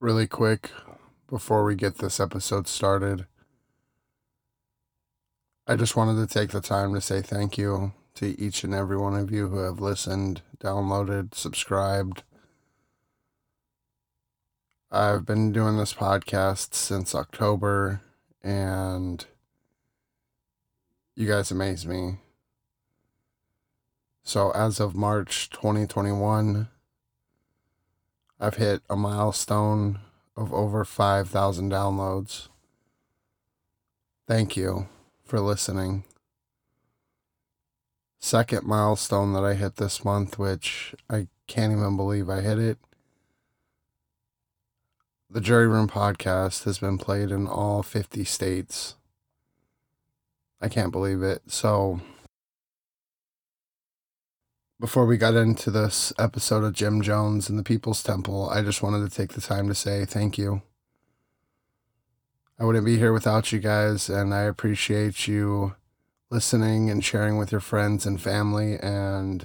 really quick before we get this episode started. I just wanted to take the time to say thank you to each and every one of you who have listened, downloaded, subscribed. I've been doing this podcast since October, and you guys amaze me. So as of March 2021, I've hit a milestone of over 5,000 downloads. Thank you for listening. Second milestone that I hit this month, which I can't even believe I hit it. The Jury Room podcast has been played in all 50 states. I can't believe it. So, before we got into this episode of Jim Jones and the People's Temple, I just wanted to take the time to say thank you. I wouldn't be here without you guys, and I appreciate you listening and sharing with your friends and family, and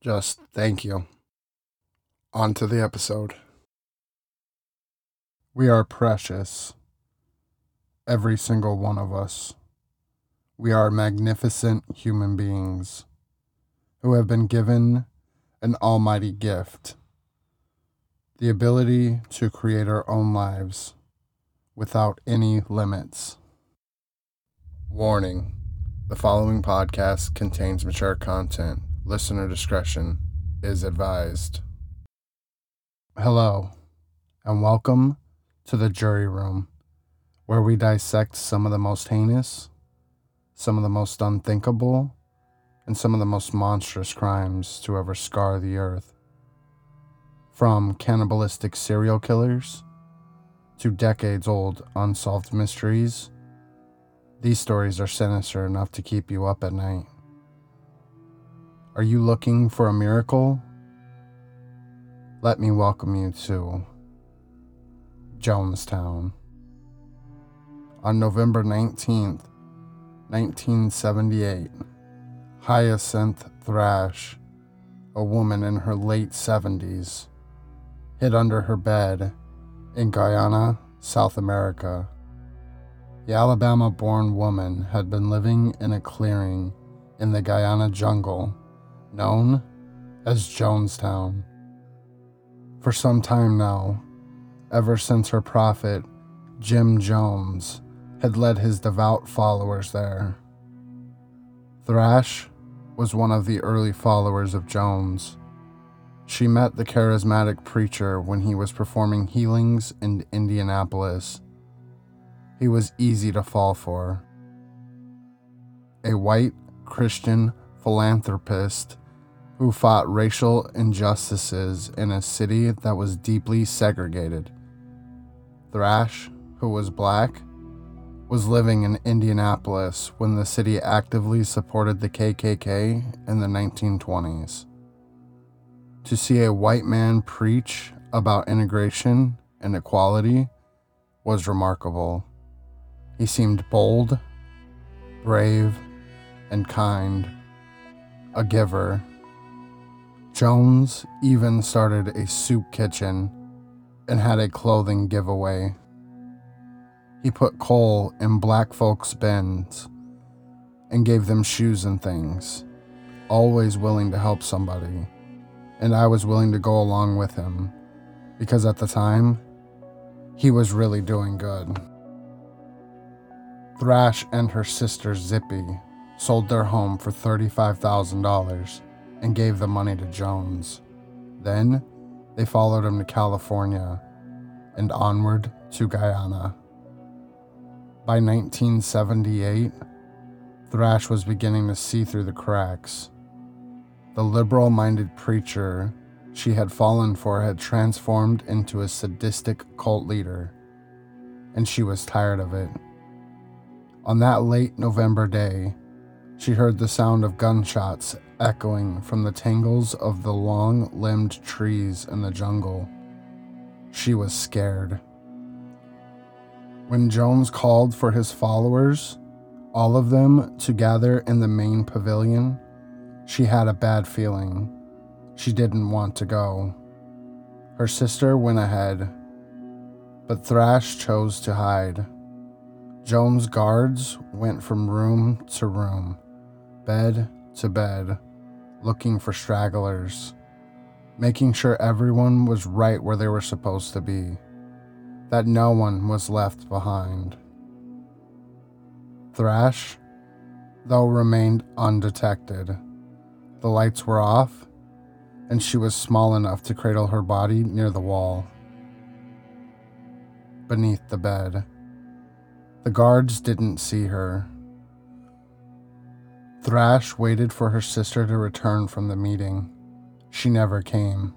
just thank you. On to the episode. We are precious, every single one of us. We are magnificent human beings who have been given an almighty gift, the ability to create our own lives without any limits. Warning, the following podcast contains mature content. Listener discretion is advised. Hello, and welcome to the Jury Room, where we dissect some of the most heinous, some of the most unthinkable, and some of the most monstrous crimes to ever scar the earth. From cannibalistic serial killers to decades-old unsolved mysteries, these stories are sinister enough to keep you up at night. Are you looking for a miracle? Let me welcome you to Jonestown. On November 19th, 1978, Hyacinth Thrash, a woman in her late 70s, hid under her bed in Guyana, South America. The Alabama-born woman had been living in a clearing in the Guyana jungle, known as Jonestown. For some time now, ever since her prophet, Jim Jones, had led his devout followers there. Thrash was one of the early followers of Jones. She met the charismatic preacher when he was performing healings in Indianapolis. He was easy to fall for. A white Christian philanthropist who fought racial injustices in a city that was deeply segregated. Thrash, who was black, was living in Indianapolis when the city actively supported the KKK in the 1920s. To see a white man preach about integration and equality was remarkable. He seemed bold, brave, and kind, a giver. Jones even started a soup kitchen and had a clothing giveaway. He put coal in black folks' bins and gave them shoes and things, always willing to help somebody, and I was willing to go along with him, because at the time, he was really doing good. Thrash and her sister Zippy sold their home for $35,000 and gave the money to Jones. Then they followed him to California and onward to Guyana. By 1978, Thrash was beginning to see through the cracks. The liberal-minded preacher she had fallen for had transformed into a sadistic cult leader, and she was tired of it. On that late November day, she heard the sound of gunshots echoing from the tangles of the long-limbed trees in the jungle. She was scared. When Jones called for his followers, all of them, to gather in the main pavilion, she had a bad feeling. She didn't want to go. Her sister went ahead, but Thrash chose to hide. Jones' guards went from room to room, bed to bed, looking for stragglers, making sure everyone was right where they were supposed to be, that no one was left behind. Thrash, though, remained undetected. The lights were off, and she was small enough to cradle her body near the wall, beneath the bed. The guards didn't see her. Thrash waited for her sister to return from the meeting. She never came.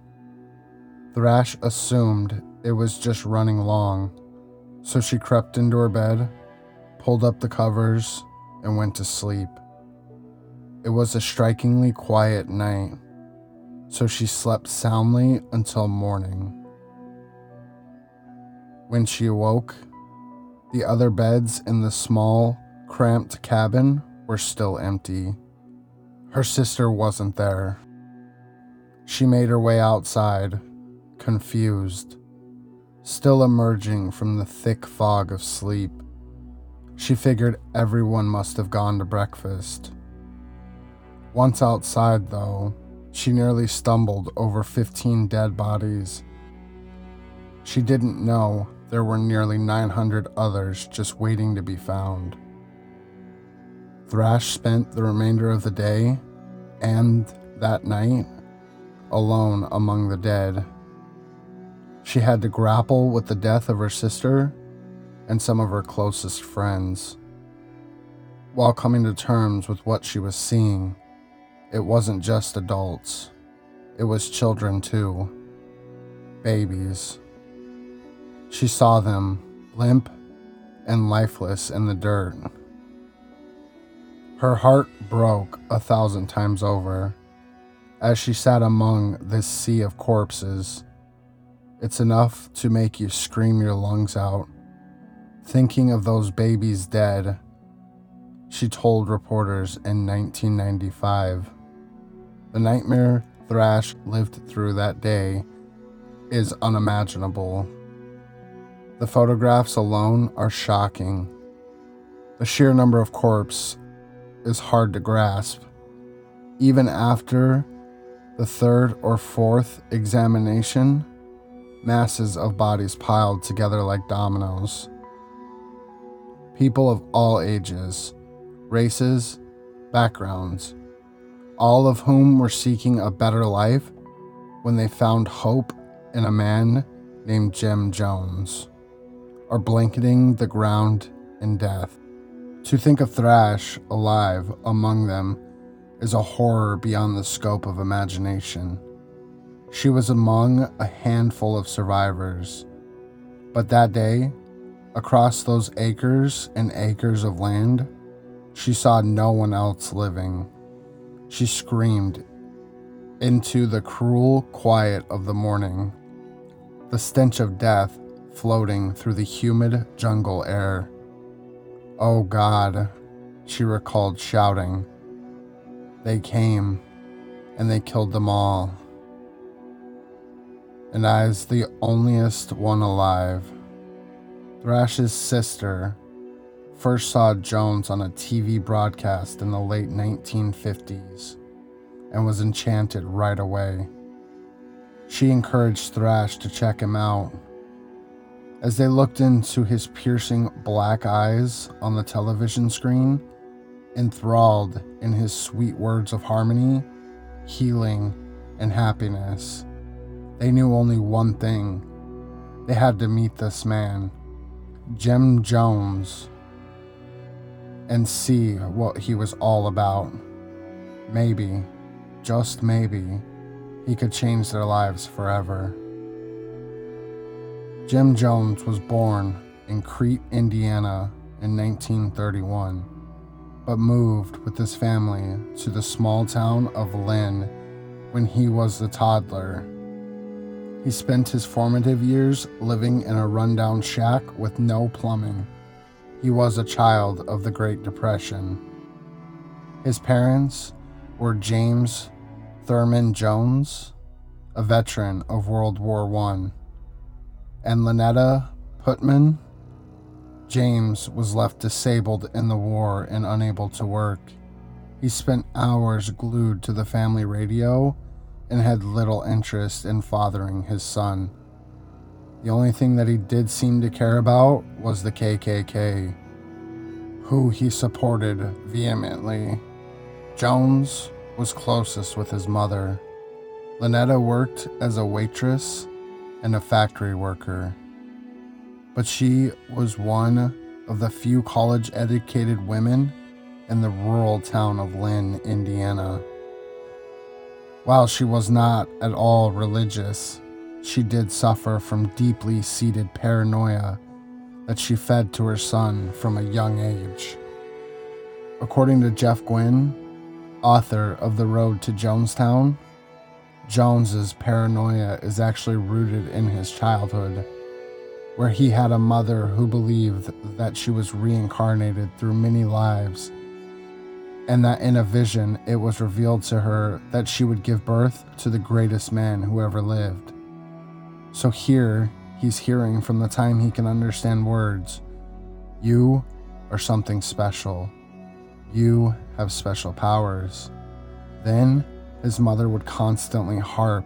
Thrash assumed it was just running long, so she crept into her bed, pulled up the covers, and went to sleep. It was a strikingly quiet night, so she slept soundly until morning. When she awoke, the other beds in the small, cramped cabin were still empty. Her sister wasn't there. She made her way outside, confused, still emerging from the thick fog of sleep. She figured everyone must have gone to breakfast. Once outside, though, she nearly stumbled over 15 dead bodies. She didn't know there were nearly 900 others just waiting to be found. Thrash spent the remainder of the day and that night alone among the dead. She had to grapple with the death of her sister and some of her closest friends, while coming to terms with what she was seeing. It wasn't just adults, it was children too. Babies. She saw them, limp and lifeless in the dirt. Her heart broke 1,000 times over as she sat among this sea of corpses. It's enough to make you scream your lungs out. Thinking of those babies dead, she told reporters in 1995. The nightmare Thrash lived through that day is unimaginable. The photographs alone are shocking. The sheer number of corpses is hard to grasp. Even after the third or fourth examination, masses of bodies piled together like dominoes. People of all ages, races, backgrounds, all of whom were seeking a better life when they found hope in a man named Jim Jones, are blanketing the ground in death. To think of Thrash alive among them is a horror beyond the scope of imagination. She was among a handful of survivors, but that day, across those acres and acres of land, she saw no one else living. She screamed into the cruel quiet of the morning, the stench of death floating through the humid jungle air. "Oh God," she recalled shouting. "They came, and they killed them all. And I was the onlyest one alive." Thrash's sister first saw Jones on a TV broadcast in the late 1950s and was enchanted right away. She encouraged Thrash to check him out. As they looked into his piercing black eyes on the television screen, enthralled in his sweet words of harmony, healing, and happiness, they knew only one thing. They had to meet this man, Jim Jones, and see what he was all about. Maybe, just maybe, he could change their lives forever. Jim Jones was born in Crete, Indiana in 1931, but moved with his family to the small town of Lynn when he was a toddler. He spent his formative years living in a rundown shack with no plumbing. He was a child of the Great Depression. His parents were James Thurman Jones, a veteran of World War I, and Lynetta Putnam. James was left disabled in the war and unable to work. He spent hours glued to the family radio and had little interest in fathering his son. The only thing that he did seem to care about was the KKK, who he supported vehemently. Jones was closest with his mother. Lynetta worked as a waitress and a factory worker, but she was one of the few college-educated women in the rural town of Lynn, Indiana. While she was not at all religious, she did suffer from deeply seated paranoia that she fed to her son from a young age. According to Jeff Gwynn, author of The Road to Jonestown, Jones's paranoia is actually rooted in his childhood, where he had a mother who believed that she was reincarnated through many lives, and that in a vision it was revealed to her that she would give birth to the greatest man who ever lived. So here, he's hearing from the time he can understand words, "You are something special. You have special powers." Then his mother would constantly harp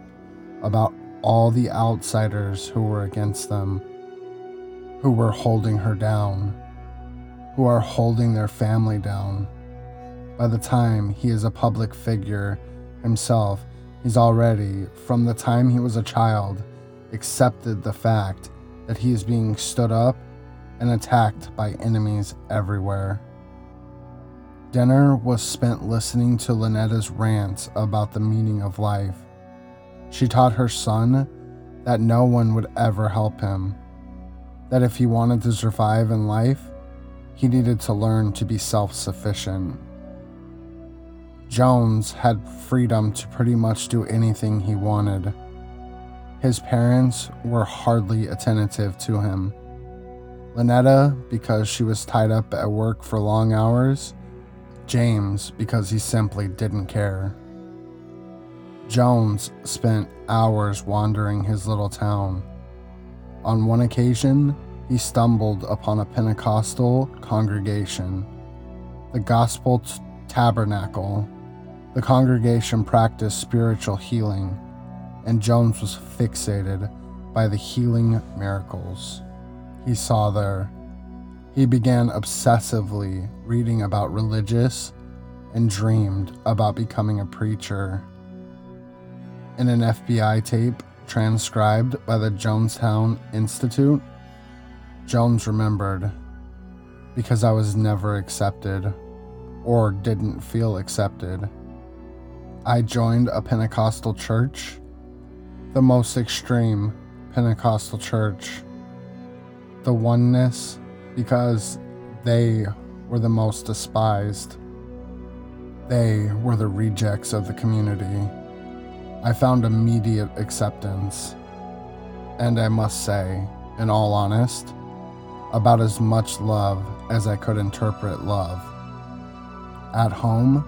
about all the outsiders who were against them, who were holding her down, who are holding their family down. By the time he is a public figure himself, he's already, from the time he was a child, accepted the fact that he is being stood up and attacked by enemies everywhere. Dinner was spent listening to Lynetta's rants about the meaning of life. She taught her son that no one would ever help him, that if he wanted to survive in life, he needed to learn to be self-sufficient. Jones had freedom to pretty much do anything he wanted. His parents were hardly attentive to him. Lynetta, because she was tied up at work for long hours. James, because he simply didn't care. Jones spent hours wandering his little town. On one occasion, he stumbled upon a Pentecostal congregation, the Gospel Tabernacle. The congregation practiced spiritual healing, and Jones was fixated by the healing miracles he saw there. He began obsessively reading about religious and dreamed about becoming a preacher. In an FBI tape transcribed by the Jonestown Institute, Jones remembered, "Because I was never accepted, or didn't feel accepted, I joined a Pentecostal church, the most extreme Pentecostal church, the Oneness, because they were the most despised. They were the rejects of the community. I found immediate acceptance, and I must say, in all honesty, about as much love as I could interpret love." At home,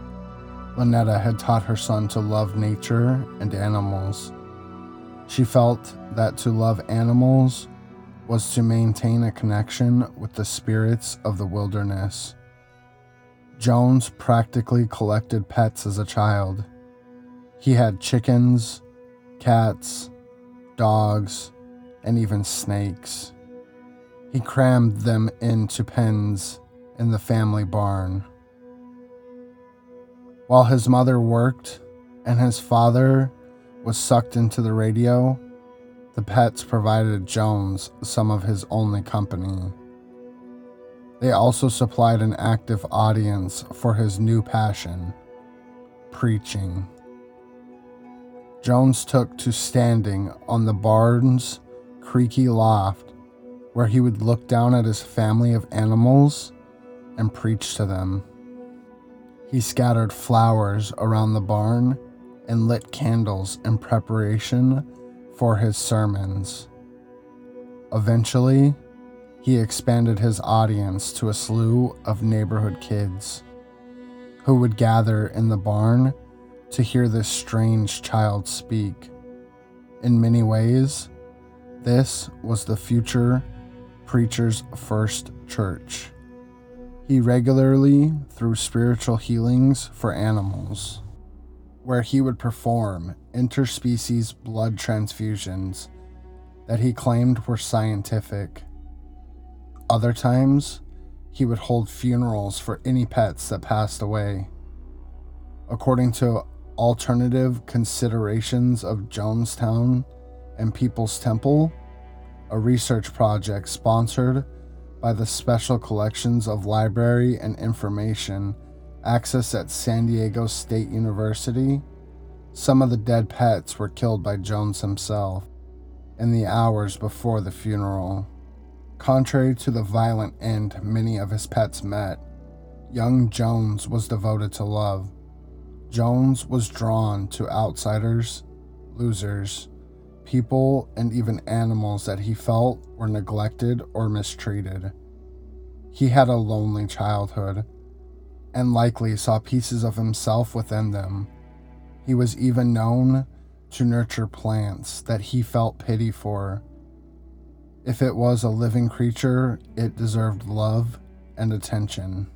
Lynetta had taught her son to love nature and animals. She felt that to love animals was to maintain a connection with the spirits of the wilderness. Jones practically collected pets as a child. He had chickens, cats, dogs, and even snakes. He crammed them into pens in the family barn. While his mother worked and his father was sucked into the radio, the pets provided Jones some of his only company. They also supplied an active audience for his new passion, preaching. Jones took to standing on the barn's creaky loft, where he would look down at his family of animals and preach to them. He scattered flowers around the barn and lit candles in preparation for his sermons. Eventually, he expanded his audience to a slew of neighborhood kids who would gather in the barn to hear this strange child speak. In many ways, this was the future preacher's first church. He regularly threw spiritual healings for animals, where he would perform interspecies blood transfusions that he claimed were scientific. Other times, he would hold funerals for any pets that passed away. According to alternative considerations of Jonestown and Peoples Temple, a research project sponsored by the Special Collections of Library and Information Access at San Diego State University, some of the dead pets were killed by Jones himself in the hours before the funeral. Contrary to the violent end many of his pets met, young Jones was devoted to love. Jones was drawn to outsiders, losers, people, and even animals that he felt were neglected or mistreated. He had a lonely childhood and likely saw pieces of himself within them. He was even known to nurture plants that he felt pity for. If it was a living creature, it deserved love and attention.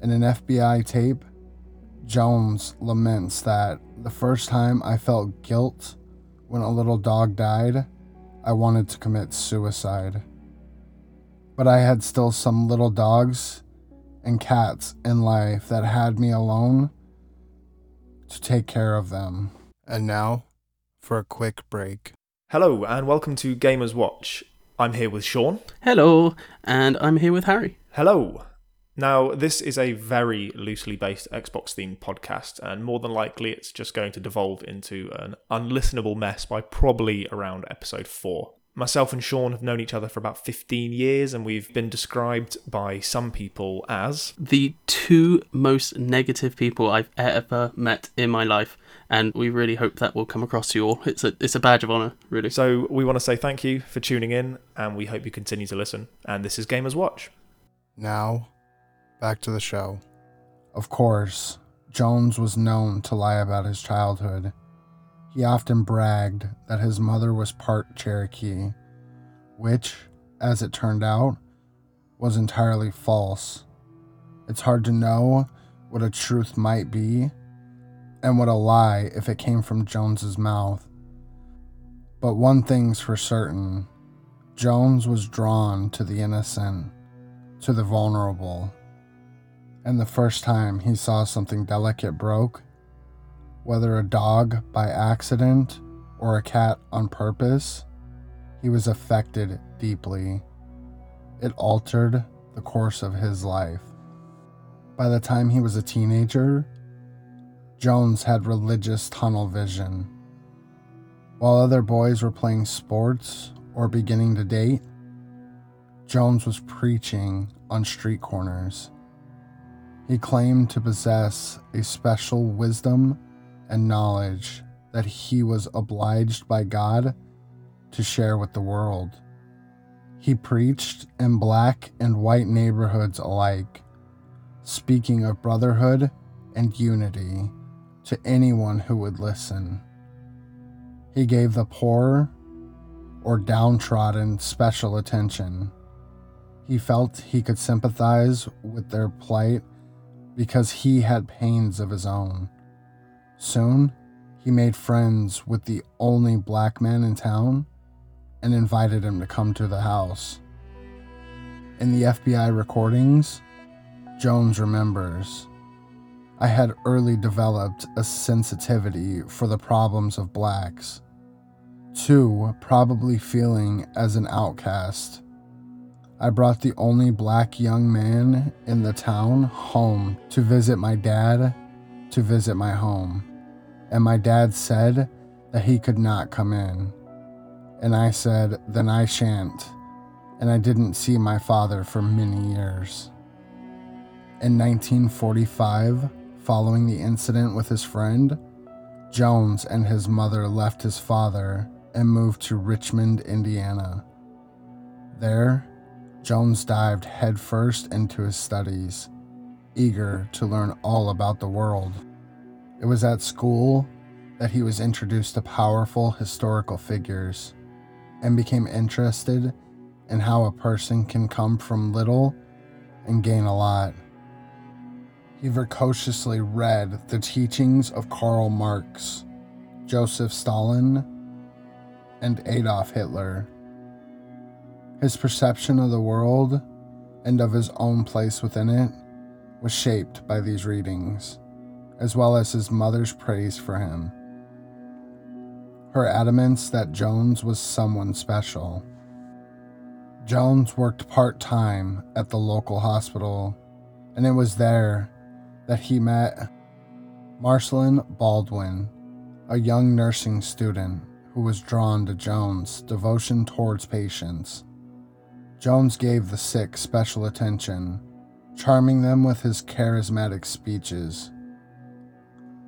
In an FBI tape, Jones laments that the first time I felt guilt when a little dog died, I wanted to commit suicide. But I had still some little dogs and cats in life that had me alone to take care of them. And now for a quick break. Hello and welcome to Gamers Watch. I'm here with Sean. Hello. And I'm here with Harry. Hello. Now, this is a very loosely based Xbox-themed podcast, and more than likely it's just going to devolve into an unlistenable mess by probably around episode 4. Myself and Sean have known each other for about 15 years, and we've been described by some people as the two most negative people I've ever met in my life, and we really hope that will come across to you all. It's a badge of honour, really. So we want to say thank you for tuning in, and we hope you continue to listen. And this is Gamers Watch. Now, back to the show. Of course, Jones was known to lie about his childhood. He often bragged that his mother was part Cherokee, which, as it turned out, was entirely false. It's hard to know what a truth might be and what a lie if it came from Jones's mouth. But one thing's for certain, Jones was drawn to the innocent, to the vulnerable. And the first time he saw something delicate broke, whether a dog by accident or a cat on purpose, he was affected deeply. It altered the course of his life. By the time he was a teenager, Jones had religious tunnel vision. While other boys were playing sports or beginning to date, Jones was preaching on street corners. He claimed to possess a special wisdom and knowledge that he was obliged by God to share with the world. He preached in black and white neighborhoods alike, speaking of brotherhood and unity to anyone who would listen. He gave the poor or downtrodden special attention. He felt he could sympathize with their plight because he had pains of his own. Soon, he made friends with the only black man in town and invited him to come to the house. In the FBI recordings, Jones remembers, I had early developed a sensitivity for the problems of blacks, too, probably feeling as an outcast. I brought the only black young man in the town home to visit my dad, to visit my home. And my dad said that he could not come in. And I said, then I shan't. And I didn't see my father for many years. In 1945, following the incident with his friend, Jones and his mother left his father and moved to Richmond, Indiana. There, Jones dived headfirst into his studies, eager to learn all about the world. It was at school that he was introduced to powerful historical figures and became interested in how a person can come from little and gain a lot. He voraciously read the teachings of Karl Marx, Joseph Stalin, and Adolf Hitler. His perception of the world and of his own place within it was shaped by these readings, as well as his mother's praise for him, her adamance that Jones was someone special. Jones worked part-time at the local hospital, and it was there that he met Marceline Baldwin, a young nursing student who was drawn to Jones' devotion towards patients. Jones gave the sick special attention, charming them with his charismatic speeches.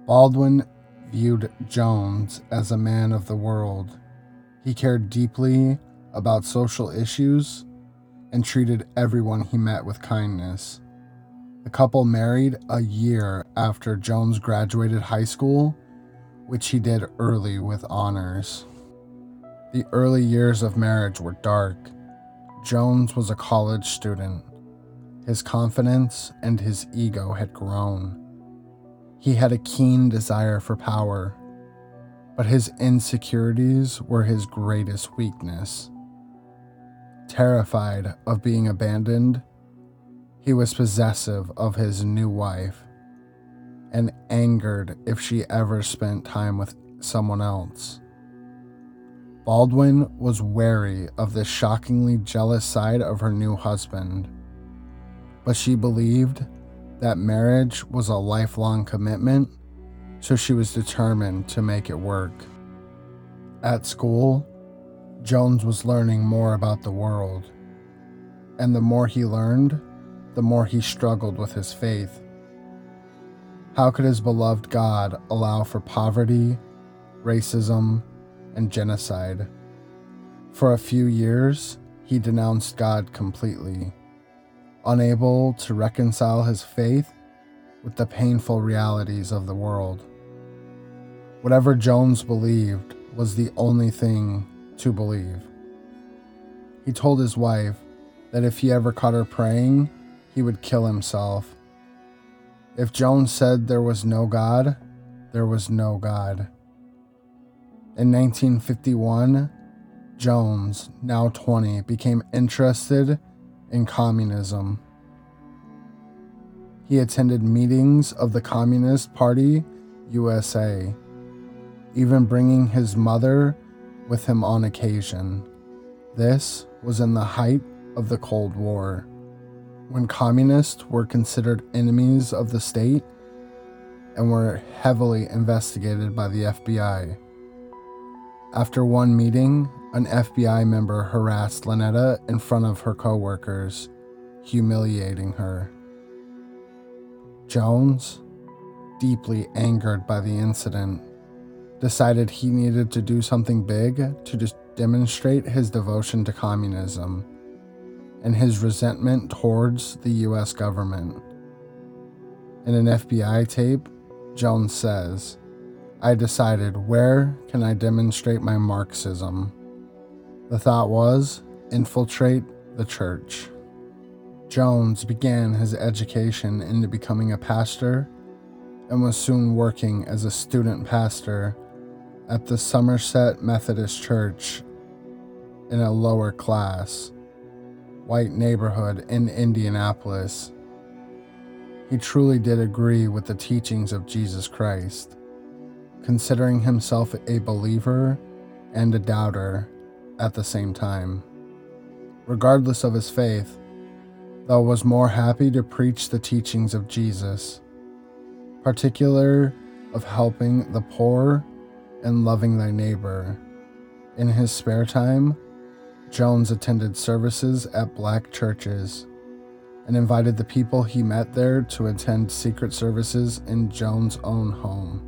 Baldwin viewed Jones as a man of the world. He cared deeply about social issues and treated everyone he met with kindness. The couple married a year after Jones graduated high school, which he did early with honors. The early years of marriage were dark. Jones was a college student. His confidence and his ego had grown. He had a keen desire for power, but his insecurities were his greatest weakness. Terrified of being abandoned, he was possessive of his new wife and angered if she ever spent time with someone else. Baldwin was wary of the shockingly jealous side of her new husband, but she believed that marriage was a lifelong commitment, so she was determined to make it work. At school, Jones was learning more about the world, and the more he learned, the more he struggled with his faith. How could his beloved God allow for poverty, racism, and genocide? For a few years, he denounced God completely, unable to reconcile his faith with the painful realities of the world. Whatever Jones believed was the only thing to believe. He told his wife that if he ever caught her praying, he would kill himself. If Jones said there was no God, there was no God. In 1951, Jones, now 20, became interested in communism. He attended meetings of the Communist Party USA, even bringing his mother with him on occasion. This was in the height of the Cold War, when communists were considered enemies of the state and were heavily investigated by the FBI. After one meeting, an FBI member harassed Lynetta in front of her coworkers, humiliating her. Jones, deeply angered by the incident, decided he needed to do something big to demonstrate his devotion to communism and his resentment towards the US government. In an FBI tape, Jones says, "I decided, where can I demonstrate my Marxism? The thought was, infiltrate the church." Jones began his education into becoming a pastor and was soon working as a student pastor at the Somerset Methodist Church in a lower class, white neighborhood in Indianapolis. He truly did agree with the teachings of Jesus Christ, considering himself a believer and a doubter at the same time. Regardless of his faith, though, was more happy to preach the teachings of Jesus, particular of helping the poor and loving thy neighbor. In his spare time, Jones attended services at black churches and invited the people he met there to attend secret services in Jones' own home.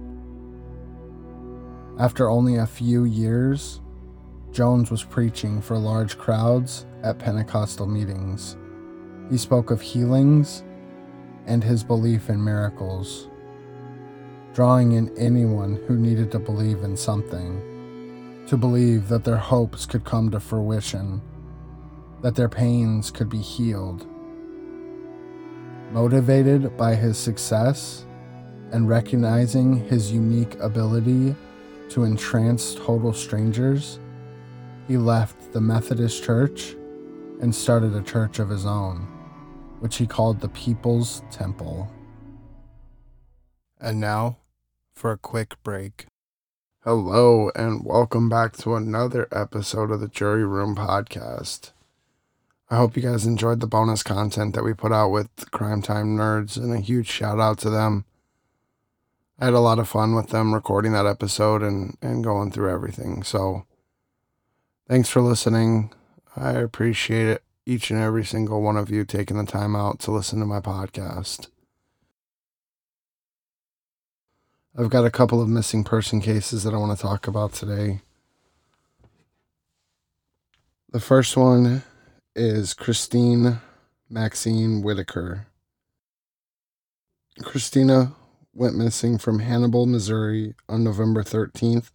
After only a few years, Jones was preaching for large crowds at Pentecostal meetings. He spoke of healings and his belief in miracles. drawing in anyone who needed to believe in something, to believe that their hopes could come to fruition, that their pains could be healed. Motivated by his success and recognizing his unique ability to entrance total strangers, he left the Methodist Church and started a church of his own, which he called the Peoples Temple. And now, for a quick break. Hello, and welcome back to another episode of the Jury Room podcast. I hope you guys enjoyed the bonus content that we put out with Crime Time Nerds, and a huge shout out to them. I had a lot of fun with them recording that episode and going through everything, so thanks for listening. I appreciate it, each and every single one of you taking the time out to listen to my podcast. I've got a couple of missing person cases that I want to talk about today. The first one is Christine Maxine Whitaker. Christina went missing from Hannibal, Missouri on November 13th,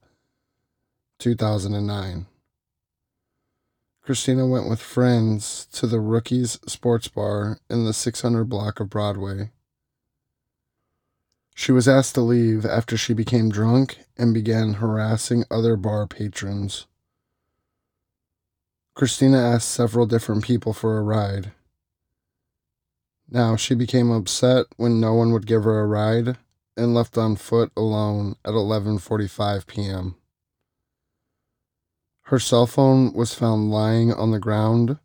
2009. Christina went with friends to the Rookies Sports Bar in the 600 block of Broadway. She was asked to leave after she became drunk and began harassing other bar patrons. Christina asked several different people for a ride. Now, she became upset when no one would give her a ride and left on foot alone at 11:45 p.m. Her cell phone was found lying on the ground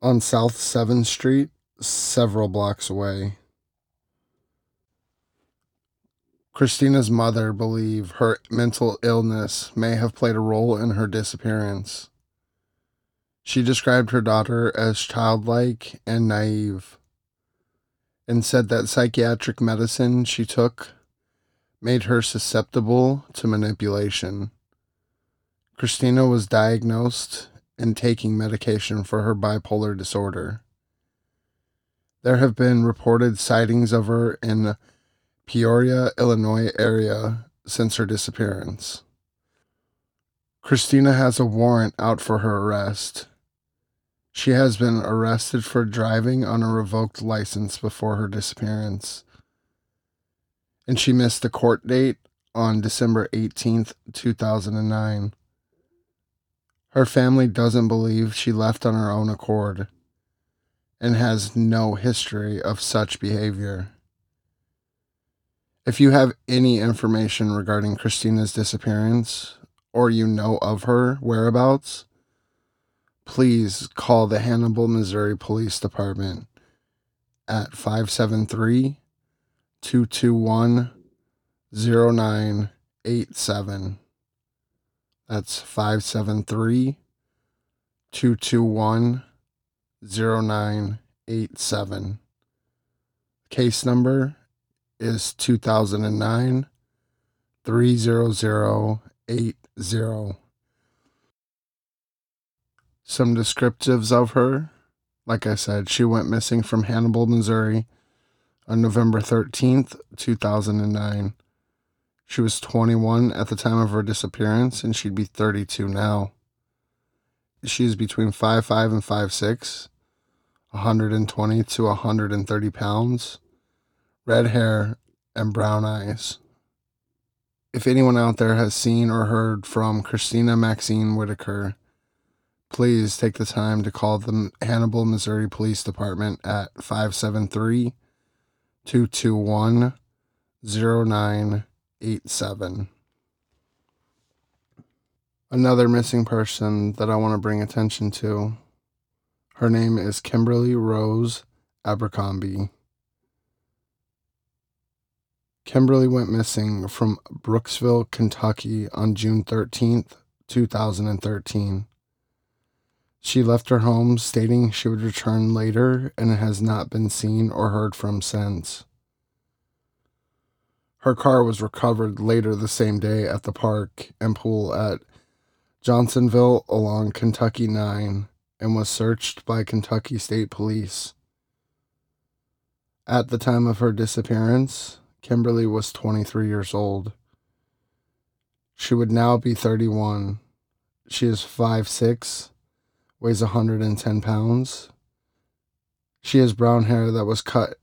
on South 7th Street, several blocks away. Christina's mother believed her mental illness may have played a role in her disappearance. She described her daughter as childlike and naive, and said that psychiatric medicine she took made her susceptible to manipulation. Christina was diagnosed and taking medication for her bipolar disorder. There have been reported sightings of her in Peoria, Illinois area since her disappearance. Christina has a warrant out for her arrest. She has been arrested for driving on a revoked license before her disappearance, and she missed the court date on December 18th, 2009. Her family doesn't believe she left on her own accord and has no history of such behavior. If you have any information regarding Christina's disappearance, or you know of her whereabouts, please call the Hannibal, Missouri Police Department at 573-221-0987. That's 573-221-0987. Case number is 2009-30080. Some descriptives of her. Like I said, she went missing from Hannibal, Missouri on November 13th, 2009. She was 21 at the time of her disappearance, and she'd be 32 now. She's between 5'5 and 5'6, 120 to 130 pounds, red hair, and brown eyes. If anyone out there has seen or heard from Christina Maxine Whitaker, please take the time to call the Hannibal, Missouri Police Department at 573-221-0987. Another missing person that I want to bring attention to, her name is Kimberly Rose Abercrombie. Kimberly went missing from Brooksville, Kentucky on June 13th, 2013. She left her home stating she would return later and has not been seen or heard from since. Her car was recovered later the same day at the park and pool at Johnsonville along Kentucky 9 and was searched by Kentucky State Police. At the time of her disappearance, Kimberly was 23 years old. She would now be 31. She is 5'6", weighs 110 pounds. She has brown hair that was cut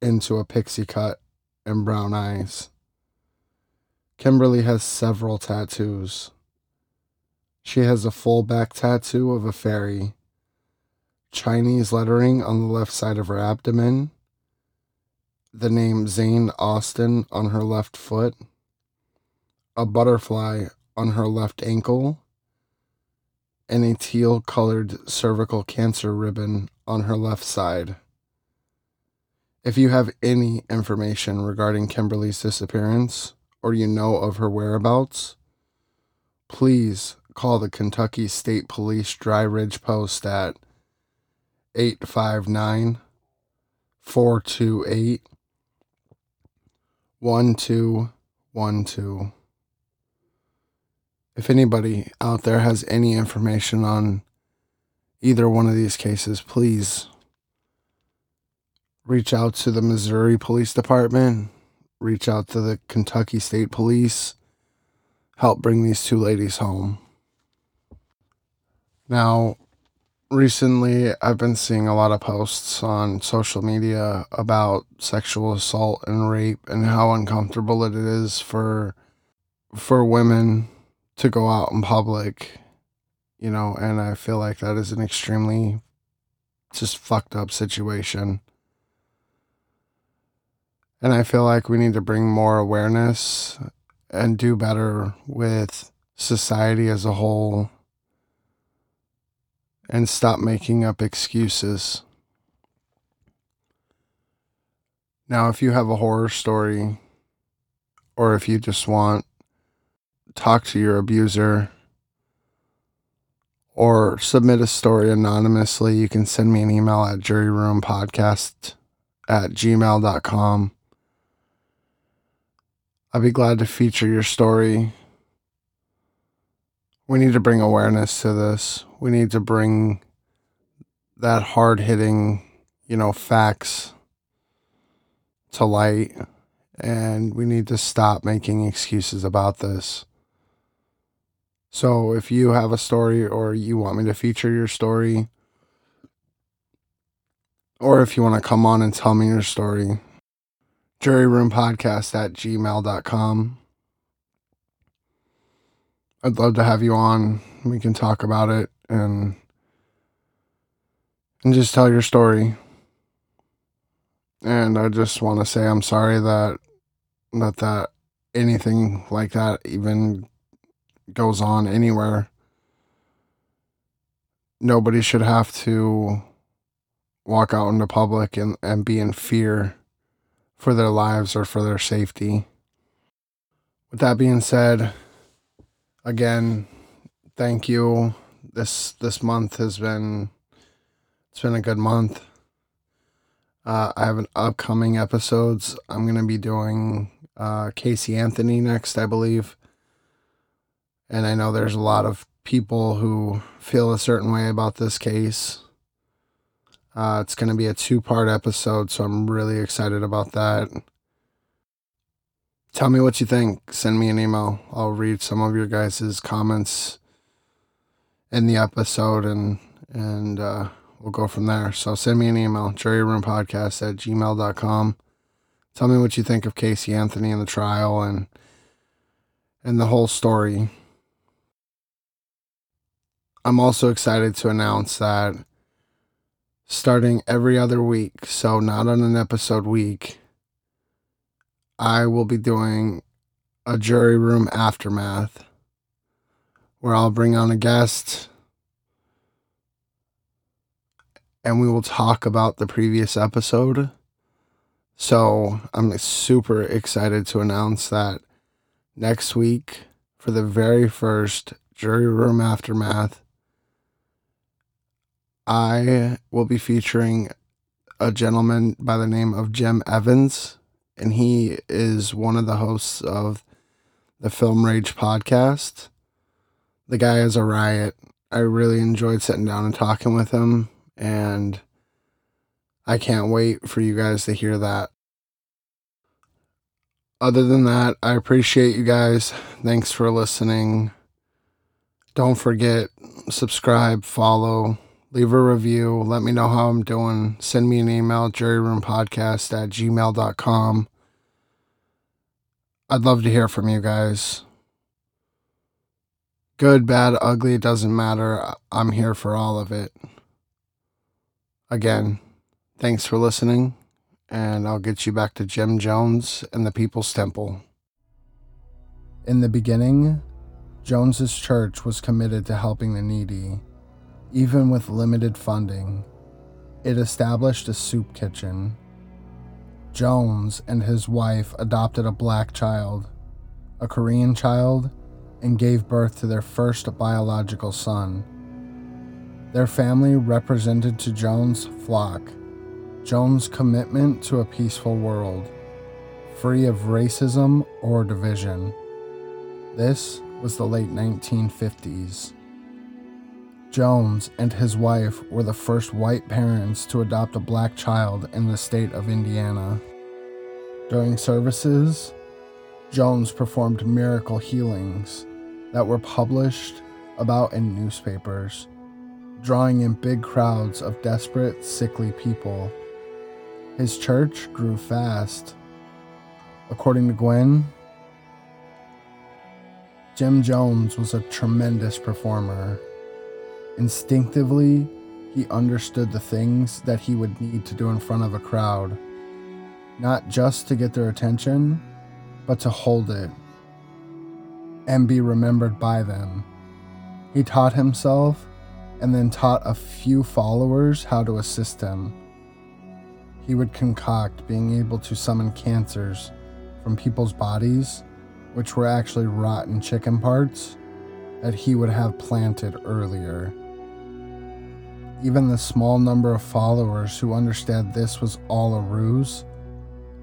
into a pixie cut and brown eyes. Kimberly has several tattoos. She has a full back tattoo of a fairy, Chinese lettering on the left side of her abdomen, the name Zane Austin on her left foot, a butterfly on her left ankle, and a teal-colored cervical cancer ribbon on her left side. If you have any information regarding Kimberly's disappearance, or you know of her whereabouts, please call the Kentucky State Police Dry Ridge Post at 859-428-1212. If anybody out there has any information on either one of these cases, please reach out to the Missouri Police Department, reach out to the Kentucky State Police, help bring these two ladies home. Now, recently I've been seeing a lot of posts on social media about sexual assault and rape and how uncomfortable it is for women to go out in public, you know, and I feel like that is an extremely just fucked up situation. And I feel like we need to bring more awareness and do better with society as a whole and stop making up excuses. Now, if you have a horror story, or if you just want to talk to your abuser, or submit a story anonymously, you can send me an email at juryroompodcast@gmail.com. I'd be glad to feature your story. We need to bring awareness to this. We need to bring that hard-hitting, you know, facts to light. And we need to stop making excuses about this. So if you have a story or you want me to feature your story, or if you want to come on and tell me your story, juryroompodcast@gmail.com. I'd love to have you on. We can talk about it and just tell your story. And I just want to say I'm sorry that anything like that even goes on anywhere. Nobody should have to walk out into public and be in fear for their lives or for their safety. With that being said, again, thank you. This month has been a good month. I have an upcoming episodes. I'm going to be doing Casey Anthony next, I believe. And I know there's a lot of people who feel a certain way about this case. It's going to be a 2-part episode, so I'm really excited about that. Tell me what you think. Send me an email. I'll read some of your guys' comments in the episode, and we'll go from there. So send me an email, juryroompodcast@gmail.com. Tell me what you think of Casey Anthony and the trial and the whole story. I'm also excited to announce that starting every other week, so not on an episode week, I will be doing a Jury Room Aftermath, where I'll bring on a guest and we will talk about the previous episode. So I'm super excited to announce that next week, for the very first Jury Room Aftermath, I will be featuring a gentleman by the name of Jim Evans, and he is one of the hosts of the Film Rage podcast. The guy is a riot. I really enjoyed sitting down and talking with him, and I can't wait for you guys to hear that. Other than that, I appreciate you guys. Thanks for listening. Don't forget, subscribe, follow, leave a review. Let me know how I'm doing. Send me an email, juryroompodcast@gmail.com. I'd love to hear from you guys. Good, bad, ugly, it doesn't matter. I'm here for all of it. Again, thanks for listening, and I'll get you back to Jim Jones and the People's Temple. In the beginning, Jones's church was committed to helping the needy, even with limited funding. It established a soup kitchen. Jones and his wife adopted a black child, a Korean child, and gave birth to their first biological son. Their family represented to Jones' flock, Jones' commitment to a peaceful world, free of racism or division. This was the late 1950s. Jones and his wife were the first white parents to adopt a black child in the state of Indiana. During services, Jones performed miracle healings that were published about in newspapers, drawing in big crowds of desperate, sickly people. His church grew fast. According to Gwen, Jim Jones was a tremendous performer. Instinctively, he understood the things that he would need to do in front of a crowd, not just to get their attention, but to hold it and be remembered by them. He taught himself and then taught a few followers how to assist him. He would concoct being able to summon cancers from people's bodies, which were actually rotten chicken parts that he would have planted earlier. Even the small number of followers who understood this was all a ruse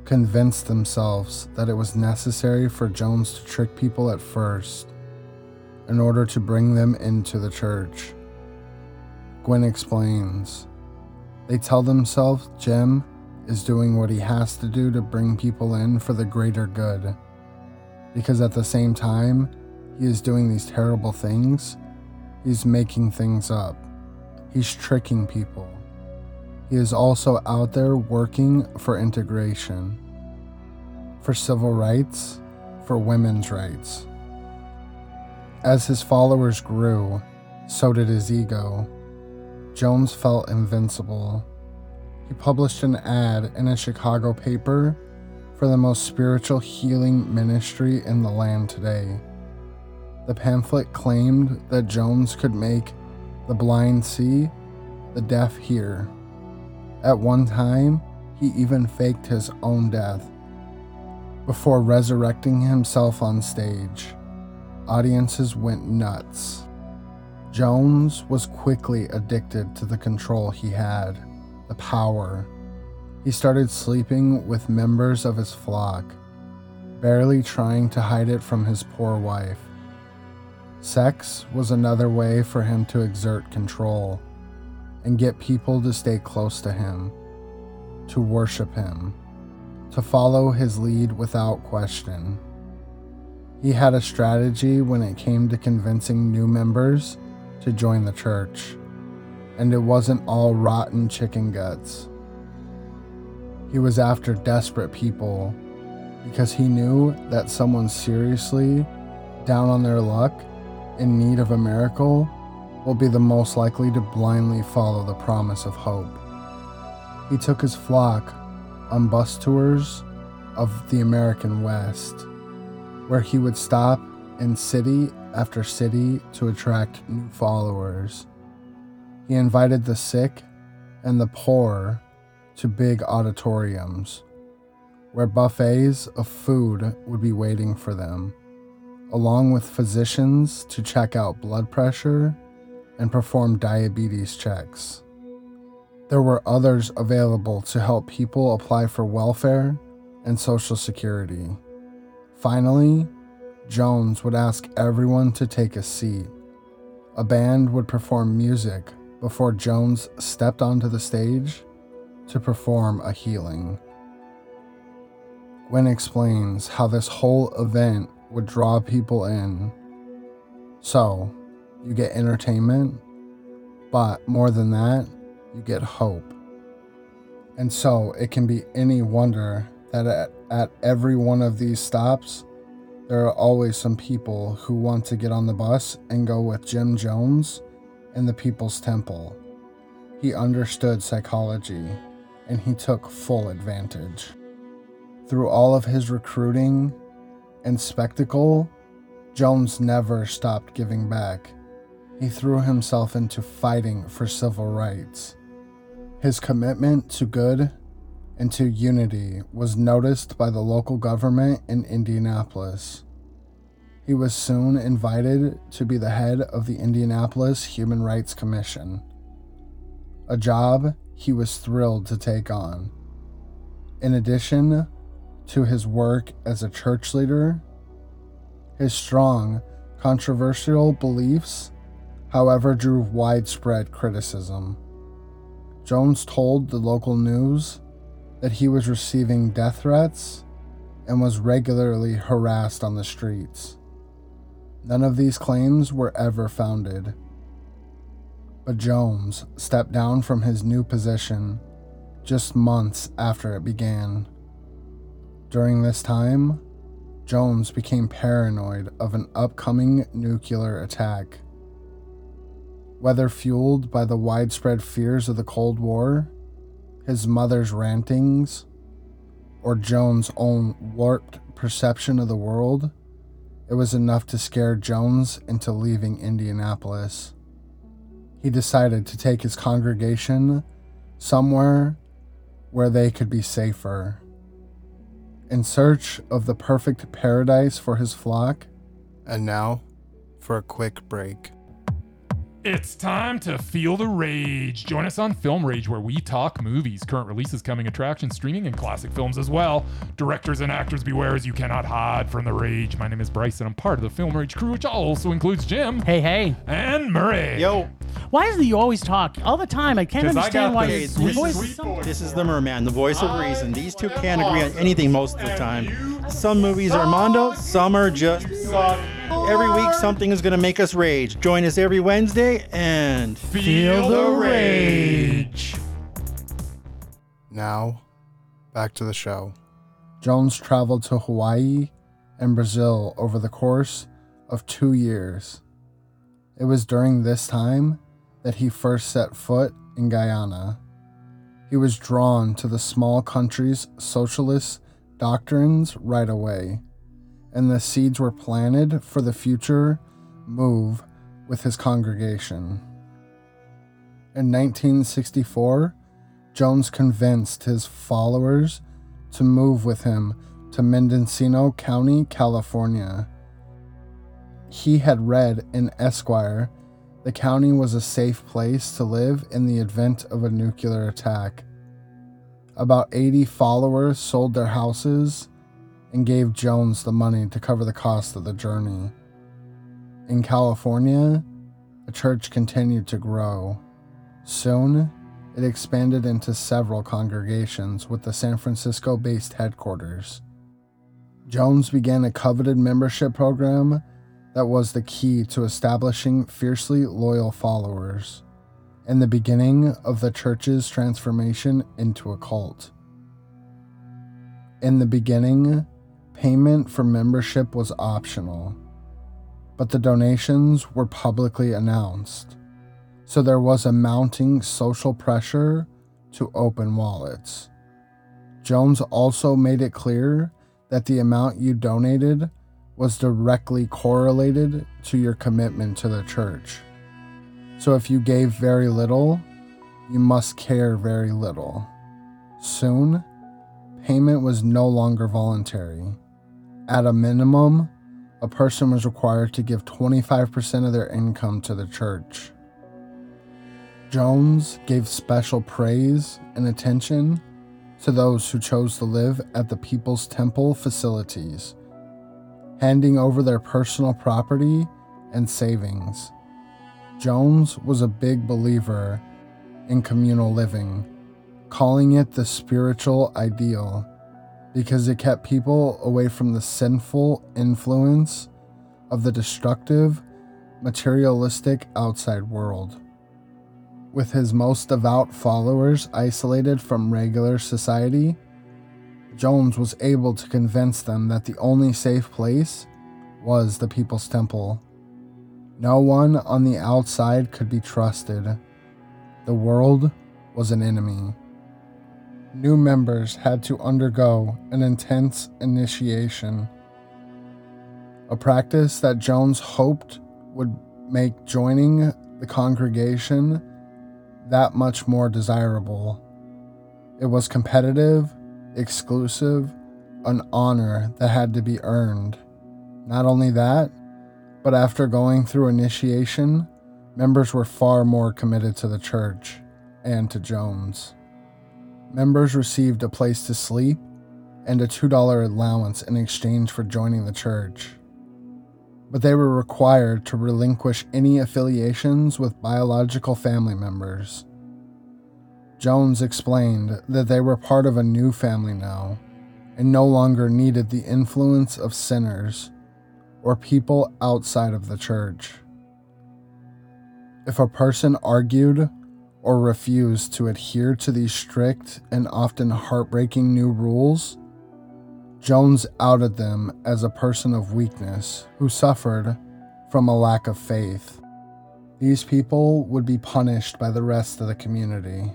convinced themselves that it was necessary for Jones to trick people at first in order to bring them into the church. Gwen explains, they tell themselves Jim is doing what he has to do to bring people in for the greater good, because at the same time he is doing these terrible things, he's making things up, he's tricking people. He is also out there working for integration, for civil rights, for women's rights. As his followers grew, so did his ego. Jones felt invincible. He published an ad in a Chicago paper for the most spiritual healing ministry in the land today. The pamphlet claimed that Jones could make the blind see, the deaf hear. At one time, he even faked his own death before resurrecting himself on stage. Audiences went nuts. Jones was quickly addicted to the control he had, the power. He started sleeping with members of his flock, barely trying to hide it from his poor wife. Sex was another way for him to exert control and get people to stay close to him, to worship him, to follow his lead without question. He had a strategy when it came to convincing new members to join the church, and it wasn't all rotten chicken guts. He was after desperate people because he knew that someone seriously down on their luck, in need of a miracle, will be the most likely to blindly follow the promise of hope. He took his flock on bus tours of the American West, where he would stop in city after city to attract new followers. He invited the sick and the poor to big auditoriums, where buffets of food would be waiting for them, along with physicians to check out blood pressure and perform diabetes checks. There were others available to help people apply for welfare and Social Security. Finally, Jones would ask everyone to take a seat. A band would perform music before Jones stepped onto the stage to perform a healing. Gwen explains how this whole event would draw people in. So, you get entertainment, but more than that, you get hope. And so, it can be any wonder that at every one of these stops, there are always some people who want to get on the bus and go with Jim Jones and the People's Temple. He understood psychology, and he took full advantage. Through all of his recruiting and spectacle, Jones never stopped giving back. He threw himself into fighting for civil rights. His commitment to good and to unity was noticed by the local government in Indianapolis. He was soon invited to be the head of the Indianapolis Human Rights Commission, a job he was thrilled to take on. In addition to his work as a church leader, his strong, controversial beliefs, however, drew widespread criticism. Jones told the local news that he was receiving death threats and was regularly harassed on the streets. None of these claims were ever founded. But Jones stepped down from his new position just months after it began. During this time, Jones became paranoid of an upcoming nuclear attack. Whether fueled by the widespread fears of the Cold War, his mother's rantings, or Jones' own warped perception of the world, it was enough to scare Jones into leaving Indianapolis. He decided to take his congregation somewhere where they could be safer. In search of the perfect paradise for his flock. And now, for a quick break. It's time to feel the rage. Join us on Film Rage, where we talk movies, current releases, coming attractions, streaming, and classic films as well. Directors and actors, beware, as you cannot hide from the rage. My name is Bryce, and I'm part of the Film Rage crew, which also includes Jim. Hey, hey. And Murray. Yo. Why is it you always talk all the time? I can't understand why. This is the Merman, the voice of reason. These two can't agree on anything most of the time. Some movies are Mondo, some are just soft. Every week, something is going to make us rage. Join us every Wednesday and feel the rage. Now, back to the show. Jones traveled to Hawaii and Brazil over the course of 2 years. It was during this time that he first set foot in Guyana. He was drawn to the small country's socialist doctrines right away, and the seeds were planted for the future move with his congregation. In 1964, Jones convinced his followers to move with him to Mendocino County, California. He had read in Esquire the county was a safe place to live in the event of a nuclear attack. About 80 followers sold their houses and gave Jones the money to cover the cost of the journey. In California, the church continued to grow. Soon, it expanded into several congregations with the San Francisco-based headquarters. Jones began a coveted membership program that was the key to establishing fiercely loyal followers and the beginning of the church's transformation into a cult. In the beginning, payment for membership was optional, but the donations were publicly announced, so there was a mounting social pressure to open wallets. Jones also made it clear that the amount you donated was directly correlated to your commitment to the church. So if you gave very little, you must care very little. Soon, payment was no longer voluntary. At a minimum, a person was required to give 25% of their income to the church. Jones gave special praise and attention to those who chose to live at the People's Temple facilities, handing over their personal property and savings. Jones was a big believer in communal living, calling it the spiritual ideal, because it kept people away from the sinful influence of the destructive, materialistic outside world. With his most devout followers isolated from regular society, Jones was able to convince them that the only safe place was the People's Temple. No one on the outside could be trusted. The world was an enemy. New members had to undergo an intense initiation, a practice that Jones hoped would make joining the congregation that much more desirable. It was competitive, exclusive, an honor that had to be earned. Not only that, but after going through initiation, members were far more committed to the church and to Jones. Members received a place to sleep and a $2 allowance in exchange for joining the church. But they were required to relinquish any affiliations with biological family members. Jones explained that they were part of a new family now and no longer needed the influence of sinners or people outside of the church. If a person argued or refused to adhere to these strict and often heartbreaking new rules, Jones outed them as a person of weakness who suffered from a lack of faith. These people would be punished by the rest of the community.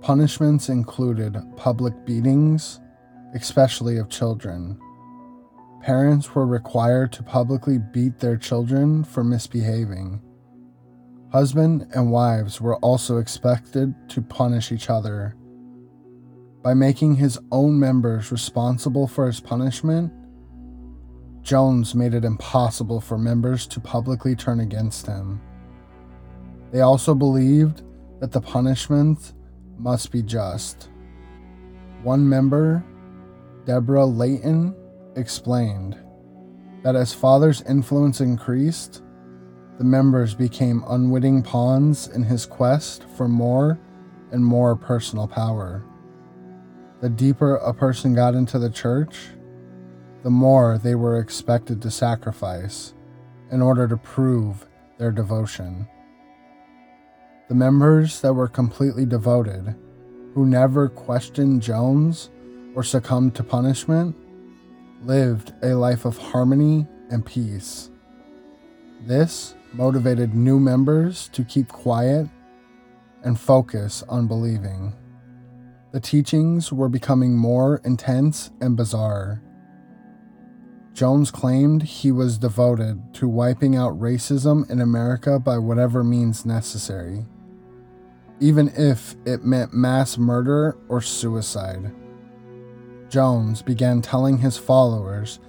Punishments included public beatings, especially of children. Parents were required to publicly beat their children for misbehaving. Husband and wives were also expected to punish each other. By making his own members responsible for his punishment, Jones made it impossible for members to publicly turn against him. They also believed that the punishment must be just. One member, Deborah Layton, explained that as father's influence increased, the members became unwitting pawns in his quest for more and more personal power. The deeper a person got into the church, the more they were expected to sacrifice in order to prove their devotion. The members that were completely devoted, who never questioned Jones or succumbed to punishment, lived a life of harmony and peace. This motivated new members to keep quiet and focus on believing. The teachings were becoming more intense and bizarre. Jones claimed he was devoted to wiping out racism in America by whatever means necessary, even if it meant mass murder or suicide. Jones began telling his followers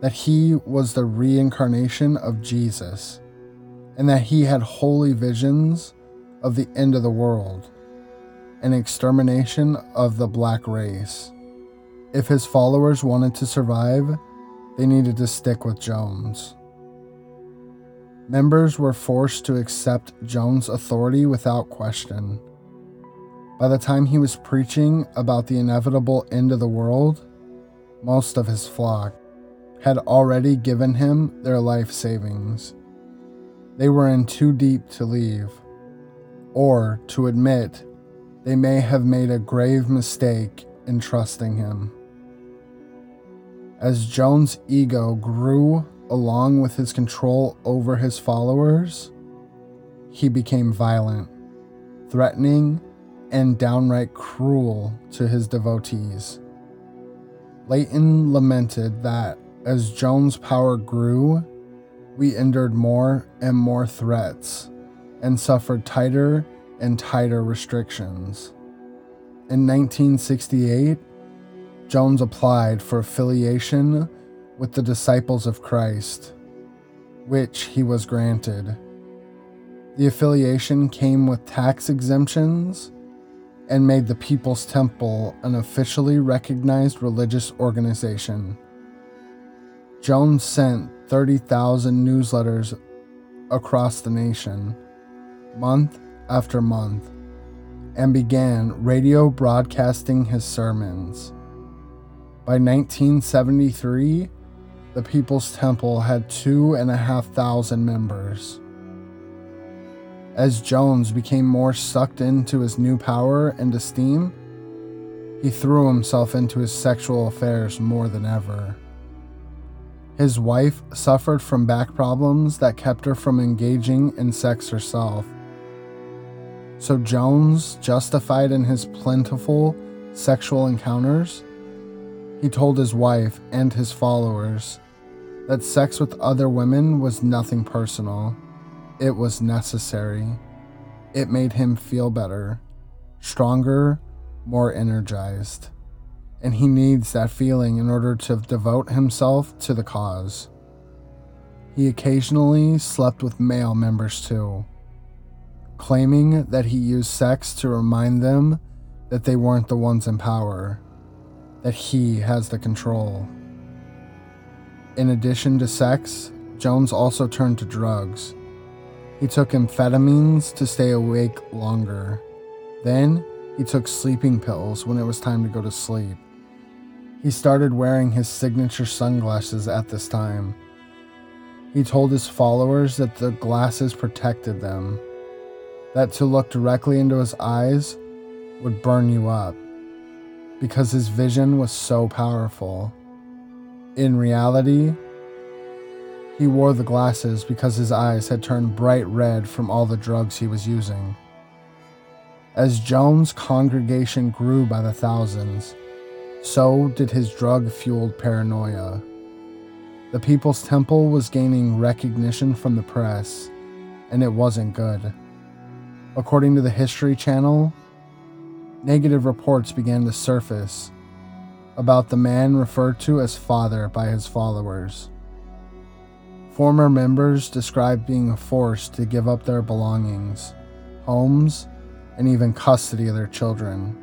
that he was the reincarnation of Jesus and that he had holy visions of the end of the world and extermination of the black race. If his followers wanted to survive, they needed to stick with Jones. Members were forced to accept Jones' authority without question. By the time he was preaching about the inevitable end of the world, most of his flock had already given him their life savings. They were in too deep to leave, or to admit they may have made a grave mistake in trusting him. As Jones' ego grew along with his control over his followers, he became violent, threatening, and downright cruel to his devotees. Layton lamented that as Jones' power grew, we endured more and more threats and suffered tighter and tighter restrictions. In 1968, Jones applied for affiliation with the Disciples of Christ, which he was granted. The affiliation came with tax exemptions and made the People's Temple an officially recognized religious organization. Jones sent 30,000 newsletters across the nation, month after month, and began radio broadcasting his sermons. By 1973, the People's Temple had 2,500 members. As Jones became more sucked into his new power and esteem, he threw himself into his sexual affairs more than ever. His wife suffered from back problems that kept her from engaging in sex herself. So Jones, justified in his plentiful sexual encounters, he told his wife and his followers that sex with other women was nothing personal. It was necessary. It made him feel better, stronger, more energized, and he needs that feeling in order to devote himself to the cause. He occasionally slept with male members too, claiming that he used sex to remind them that they weren't the ones in power, that he has the control. In addition to sex, Jones also turned to drugs. He took amphetamines to stay awake longer. Then, he took sleeping pills when it was time to go to sleep. He started wearing his signature sunglasses at this time. He told his followers that the glasses protected them, that to look directly into his eyes would burn you up, because his vision was so powerful. In reality, he wore the glasses because his eyes had turned bright red from all the drugs he was using. As Jones' congregation grew by the thousands, so did his drug-fueled paranoia. The People's Temple was gaining recognition from the press, and it wasn't good. According to the History Channel, negative reports began to surface about the man referred to as Father by his followers. Former members described being forced to give up their belongings, homes, and even custody of their children.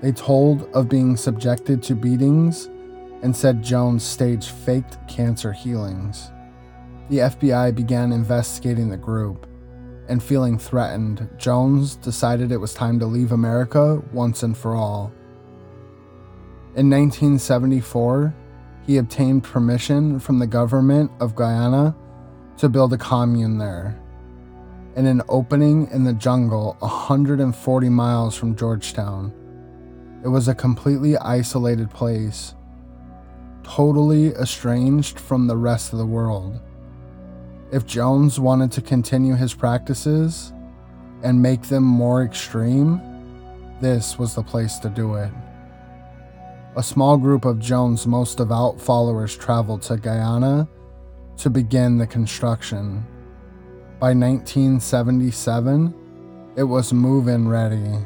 They told of being subjected to beatings and said Jones staged faked cancer healings. The FBI began investigating the group, and feeling threatened, Jones decided it was time to leave America once and for all. In 1974, he obtained permission from the government of Guyana to build a commune there, in an opening in the jungle 140 miles from Georgetown. It was a completely isolated place, totally estranged from the rest of the world. If Jones wanted to continue his practices and make them more extreme, this was the place to do it. A small group of Jones' most devout followers traveled to Guyana to begin the construction. By 1977, it was move-in ready.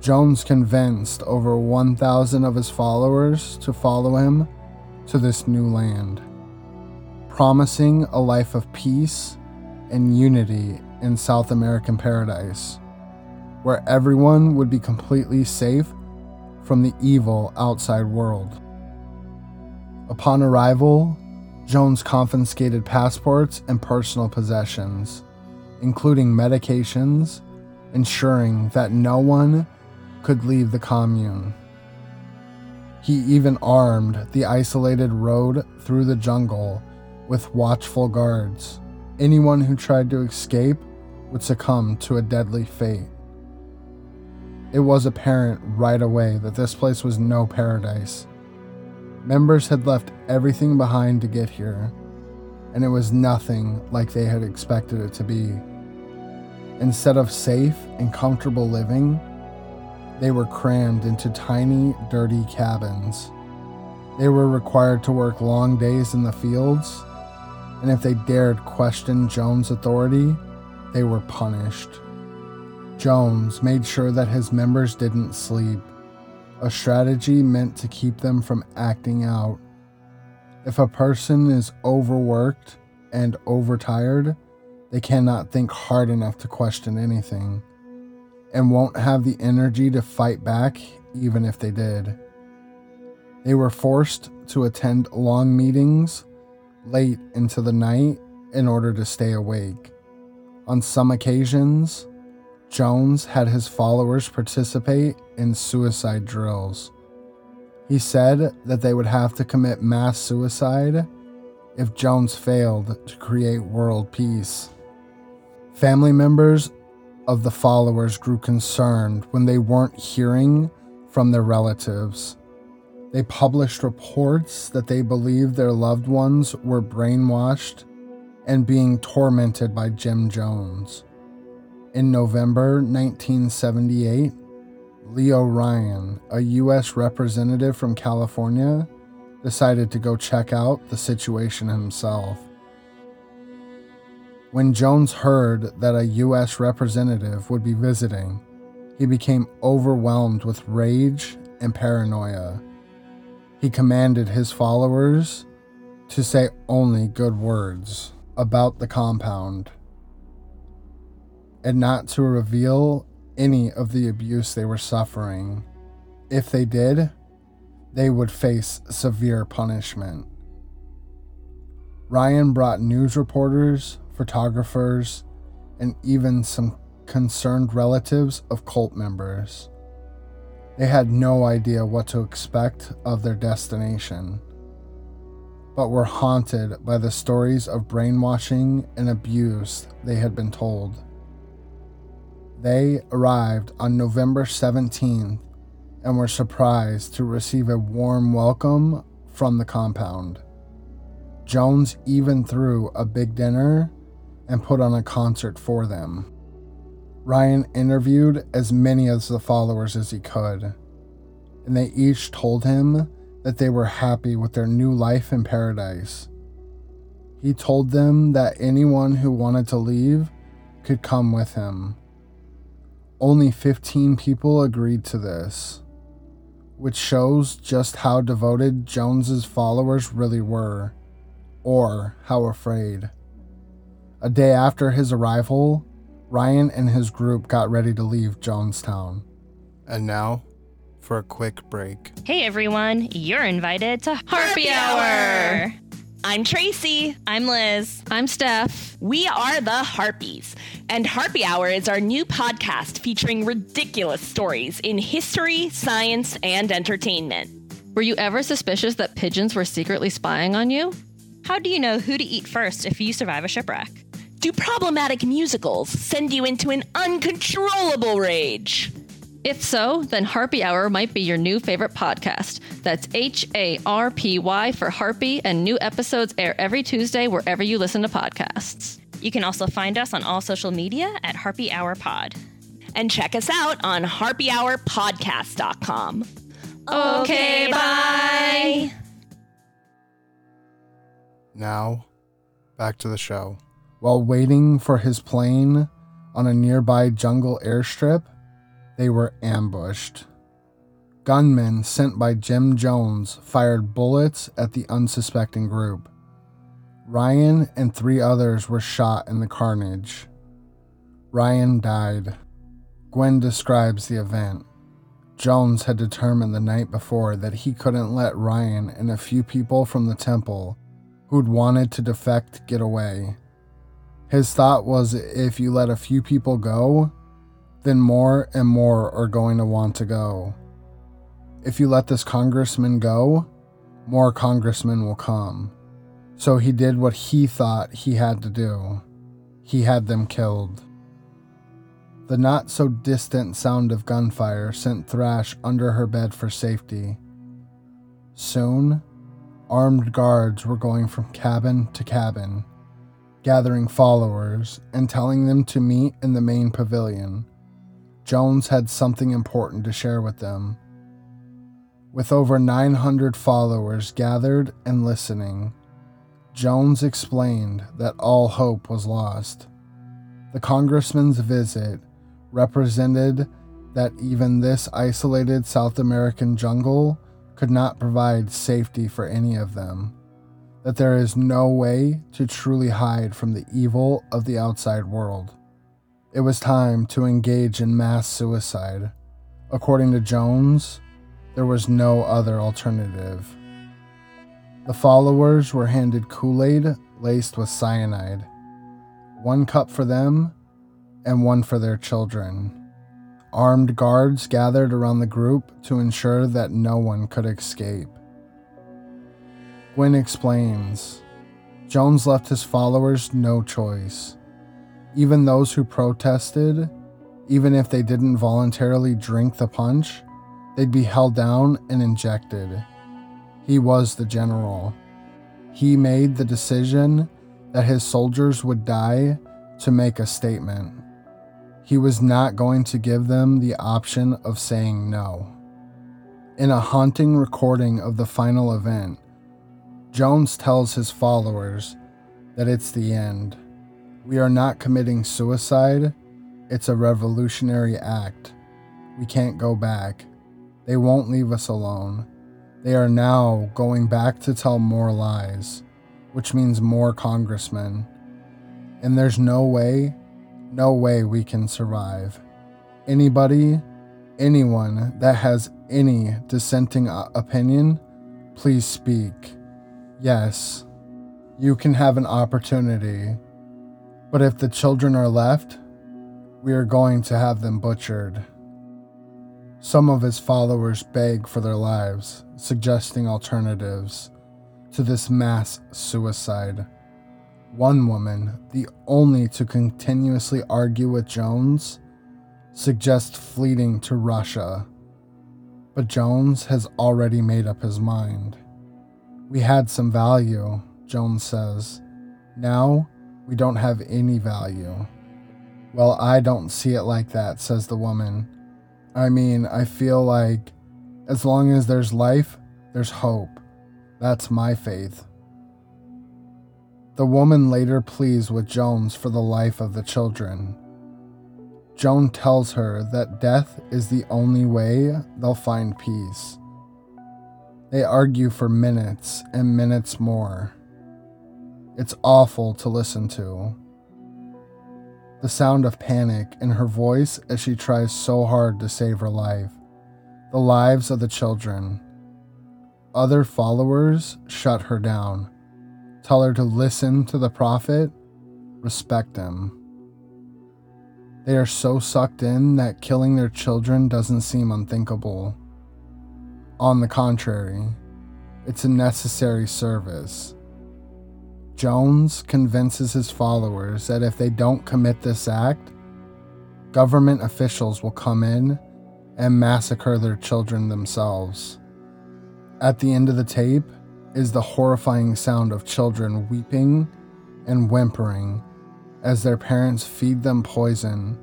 Jones convinced over 1,000 of his followers to follow him to this new land, promising a life of peace and unity in South American paradise, where everyone would be completely safe from the evil outside world. Upon arrival, Jones confiscated passports and personal possessions, including medications, ensuring that no one could leave the commune. He even armed the isolated road through the jungle with watchful guards. Anyone who tried to escape would succumb to a deadly fate. It was apparent right away that this place was no paradise. Members had left everything behind to get here, and it was nothing like they had expected it to be. Instead of safe and comfortable living, they were crammed into tiny, dirty cabins. They were required to work long days in the fields, and if they dared question Jones' authority, they were punished. Jones made sure that his members didn't sleep, a strategy meant to keep them from acting out. If a person is overworked and overtired, they cannot think hard enough to question anything, and won't have the energy to fight back even if they did. They were forced to attend long meetings late into the night in order to stay awake. On some occasions, Jones had his followers participate in suicide drills. He said that they would have to commit mass suicide if Jones failed to create world peace. Family members of the followers grew concerned when they weren't hearing from their relatives. They published reports that they believed their loved ones were brainwashed and being tormented by Jim Jones. In November 1978, Leo Ryan, a U.S. representative from California, decided to go check out the situation himself. When Jones heard that a U.S. representative would be visiting, he became overwhelmed with rage and paranoia. He commanded his followers to say only good words about the compound and not to reveal any of the abuse they were suffering. If they did, they would face severe punishment. Ryan brought news reporters, photographers, and even some concerned relatives of cult members. They had no idea what to expect of their destination, but were haunted by the stories of brainwashing and abuse they had been told. They arrived on November 17th and were surprised to receive a warm welcome from the compound. Jones even threw a big dinner and put on a concert for them. Ryan interviewed as many of the followers as he could, and they each told him that they were happy with their new life in paradise. He told them that anyone who wanted to leave could come with him. Only 15 people agreed to this, which shows just how devoted Jones's followers really were, or how afraid. A day after his arrival, Ryan and his group got ready to leave Jonestown. And now, for a quick break. Hey everyone, you're invited to Harpy Hour! I'm Tracy. I'm Liz. I'm Steph. We are the Harpies, and Harpy Hour is our new podcast featuring ridiculous stories in history, science, and entertainment. Were you ever suspicious that pigeons were secretly spying on you? How do you know who to eat first if you survive a shipwreck? Do problematic musicals send you into an uncontrollable rage? If so, then Harpy Hour might be your new favorite podcast. That's H-A-R-P-Y for Harpy, and new episodes air every Tuesday wherever you listen to podcasts. You can also find us on all social media at Harpy Hour Pod. And check us out on harpyhourpodcast.com. Okay, bye! Now, back to the show. While waiting for his plane on a nearby jungle airstrip, they were ambushed. Gunmen sent by Jim Jones fired bullets at the unsuspecting group. Ryan and three others were shot in the carnage. Ryan died. Gwen describes the event. Jones had determined the night before that he couldn't let Ryan and a few people from the temple who'd wanted to defect get away. His thought was, if you let a few people go, then more and more are going to want to go. If you let this congressman go, more congressmen will come. So he did what he thought he had to do. He had them killed. The not-so-distant sound of gunfire sent Thrash under her bed for safety. Soon, armed guards were going from cabin to cabin, gathering followers and telling them to meet in the main pavilion. Jones had something important to share with them. With over 900 followers gathered and listening, Jones explained that all hope was lost. The congressman's visit represented that even this isolated South American jungle could not provide safety for any of them, that there is no way to truly hide from the evil of the outside world. It was time to engage in mass suicide. According to Jones, there was no other alternative. The followers were handed Kool-Aid laced with cyanide. One cup for them and one for their children. Armed guards gathered around the group to ensure that no one could escape. Gwynn explains, Jones left his followers no choice. Even those who protested, even if they didn't voluntarily drink the punch, they'd be held down and injected. He was the general. He made the decision that his soldiers would die to make a statement. He was not going to give them the option of saying no. In a haunting recording of the final event, Jones tells his followers that it's the end. We are not committing suicide. It's a revolutionary act. We can't go back. They won't leave us alone. They are now going back to tell more lies, which means more congressmen. And there's no way we can survive. Anyone that has any dissenting opinion, please speak. Yes, you can have an opportunity, but if the children are left, we are going to have them butchered. Some of his followers beg for their lives, suggesting alternatives to this mass suicide. One woman, the only to continuously argue with Jones, suggests fleeing to Russia. But Jones has already made up his mind. We had some value, Jones says. Now, we don't have any value. Well, I don't see it like that, says the woman. I mean, I feel like as long as there's life, there's hope. That's my faith. The woman later pleads with Jones for the life of the children. Joan tells her that death is the only way they'll find peace. They argue for minutes and minutes more. It's awful to listen to. The sound of panic in her voice as she tries so hard to save her life, the lives of the children. Other followers shut her down, tell her to listen to the prophet, respect him. They are so sucked in that killing their children doesn't seem unthinkable. On the contrary, it's a necessary service. Jones convinces his followers that if they don't commit this act, government officials will come in and massacre their children themselves. At the end of the tape is the horrifying sound of children weeping and whimpering as their parents feed them poison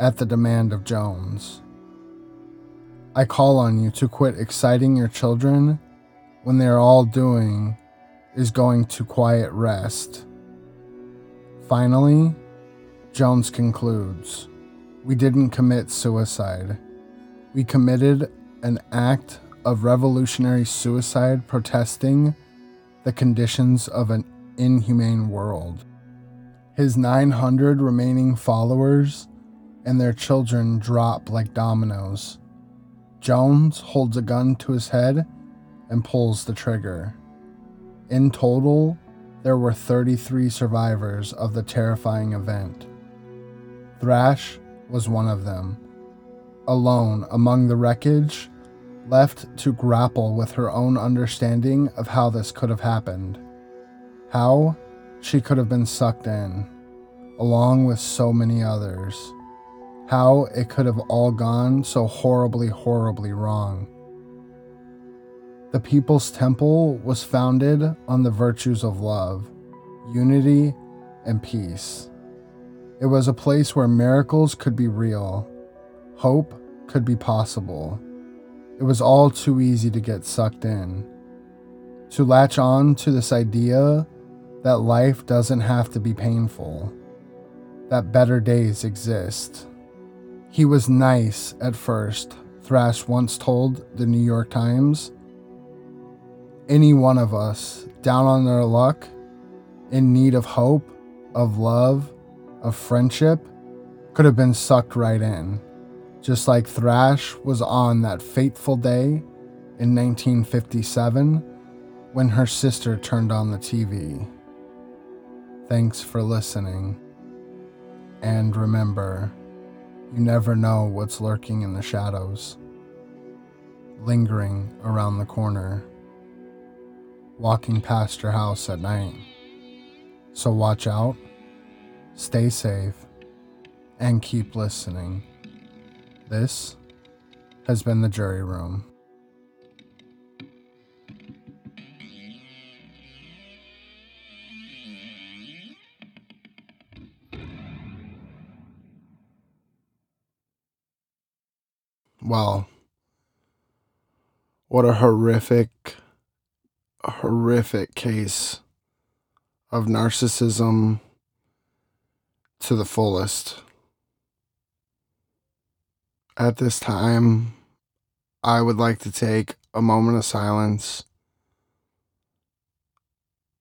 at the demand of Jones. I call on you to quit exciting your children when they are all doing is going to quiet rest. Finally, Jones concludes, we didn't commit suicide. We committed an act of revolutionary suicide protesting the conditions of an inhumane world. His 900 remaining followers and their children drop like dominoes. Jones holds a gun to his head and pulls the trigger. In total, there were 33 survivors of the terrifying event. Thrash was one of them, alone among the wreckage, left to grapple with her own understanding of how this could have happened, how she could have been sucked in, along with so many others, how it could have all gone so horribly, horribly wrong. The People's Temple was founded on the virtues of love, unity, and peace. It was a place where miracles could be real, hope could be possible. It was all too easy to get sucked in, to latch on to this idea that life doesn't have to be painful, that better days exist. He was nice at first, Thrash once told the New York Times. Any one of us down on their luck, in need of hope, of love, of friendship, could have been sucked right in, just like Thrash was on that fateful day in 1957 when her sister turned on the TV. Thanks for listening. And remember, You never know what's lurking in the shadows, lingering around the corner, walking past your house at night. So watch out, stay safe, and keep listening. This has been The Jury Room. Wow. What a horrific case of narcissism to the fullest. At this time, I would like to take a moment of silence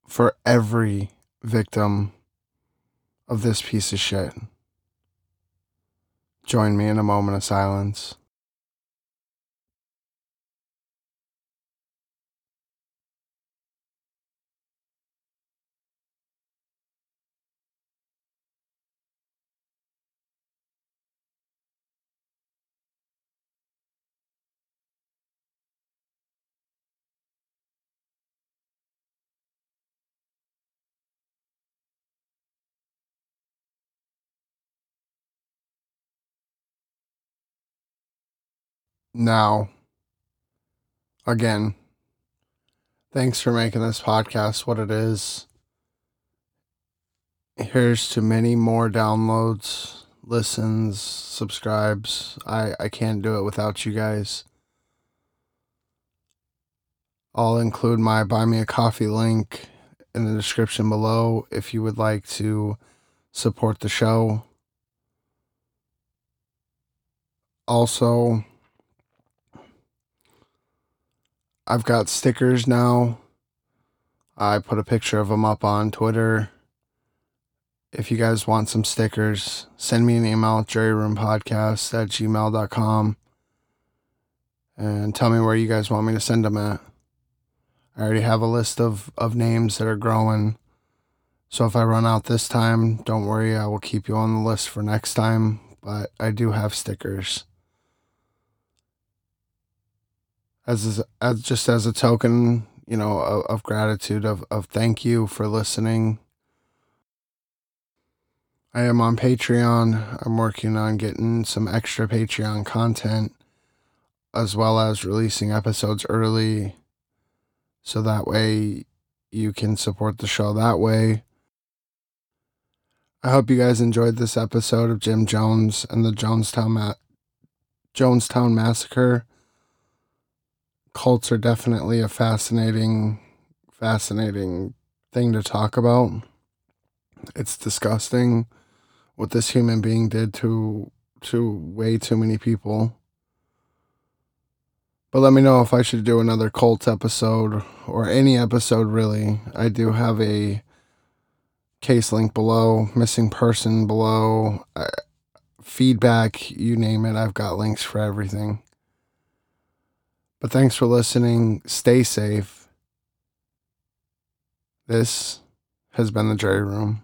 for every victim of this piece of shit. Join me in a moment of silence. Now, again, thanks for making this podcast what it is. Here's to many more downloads, listens, subscribes. I can't do it without you guys. I'll include my Buy Me a Coffee link in the description below if you would like to support the show. Also, I've got stickers now. I put a picture of them up on Twitter. If you guys want some stickers, send me an email at juryroompodcast@gmail.com and tell me where you guys want me to send them at. I already have a list of names that are growing. So if I run out this time, don't worry, I will keep you on the list for next time. But I do have stickers. As just as a token, you know, of gratitude, of thank you for listening. I am on Patreon. I'm working on getting some extra Patreon content, as well as releasing episodes early, so that way you can support the show that way. I hope you guys enjoyed this episode of Jim Jones and the Jonestown Massacre. Cults are definitely a fascinating thing to talk about. It's disgusting what this human being did to way too many people. But let me know if I should do another cult episode or any episode really. I do have a case link below, missing person below, feedback, you name it. I've got links for everything. But thanks for listening. Stay safe. This has been The Jury Room.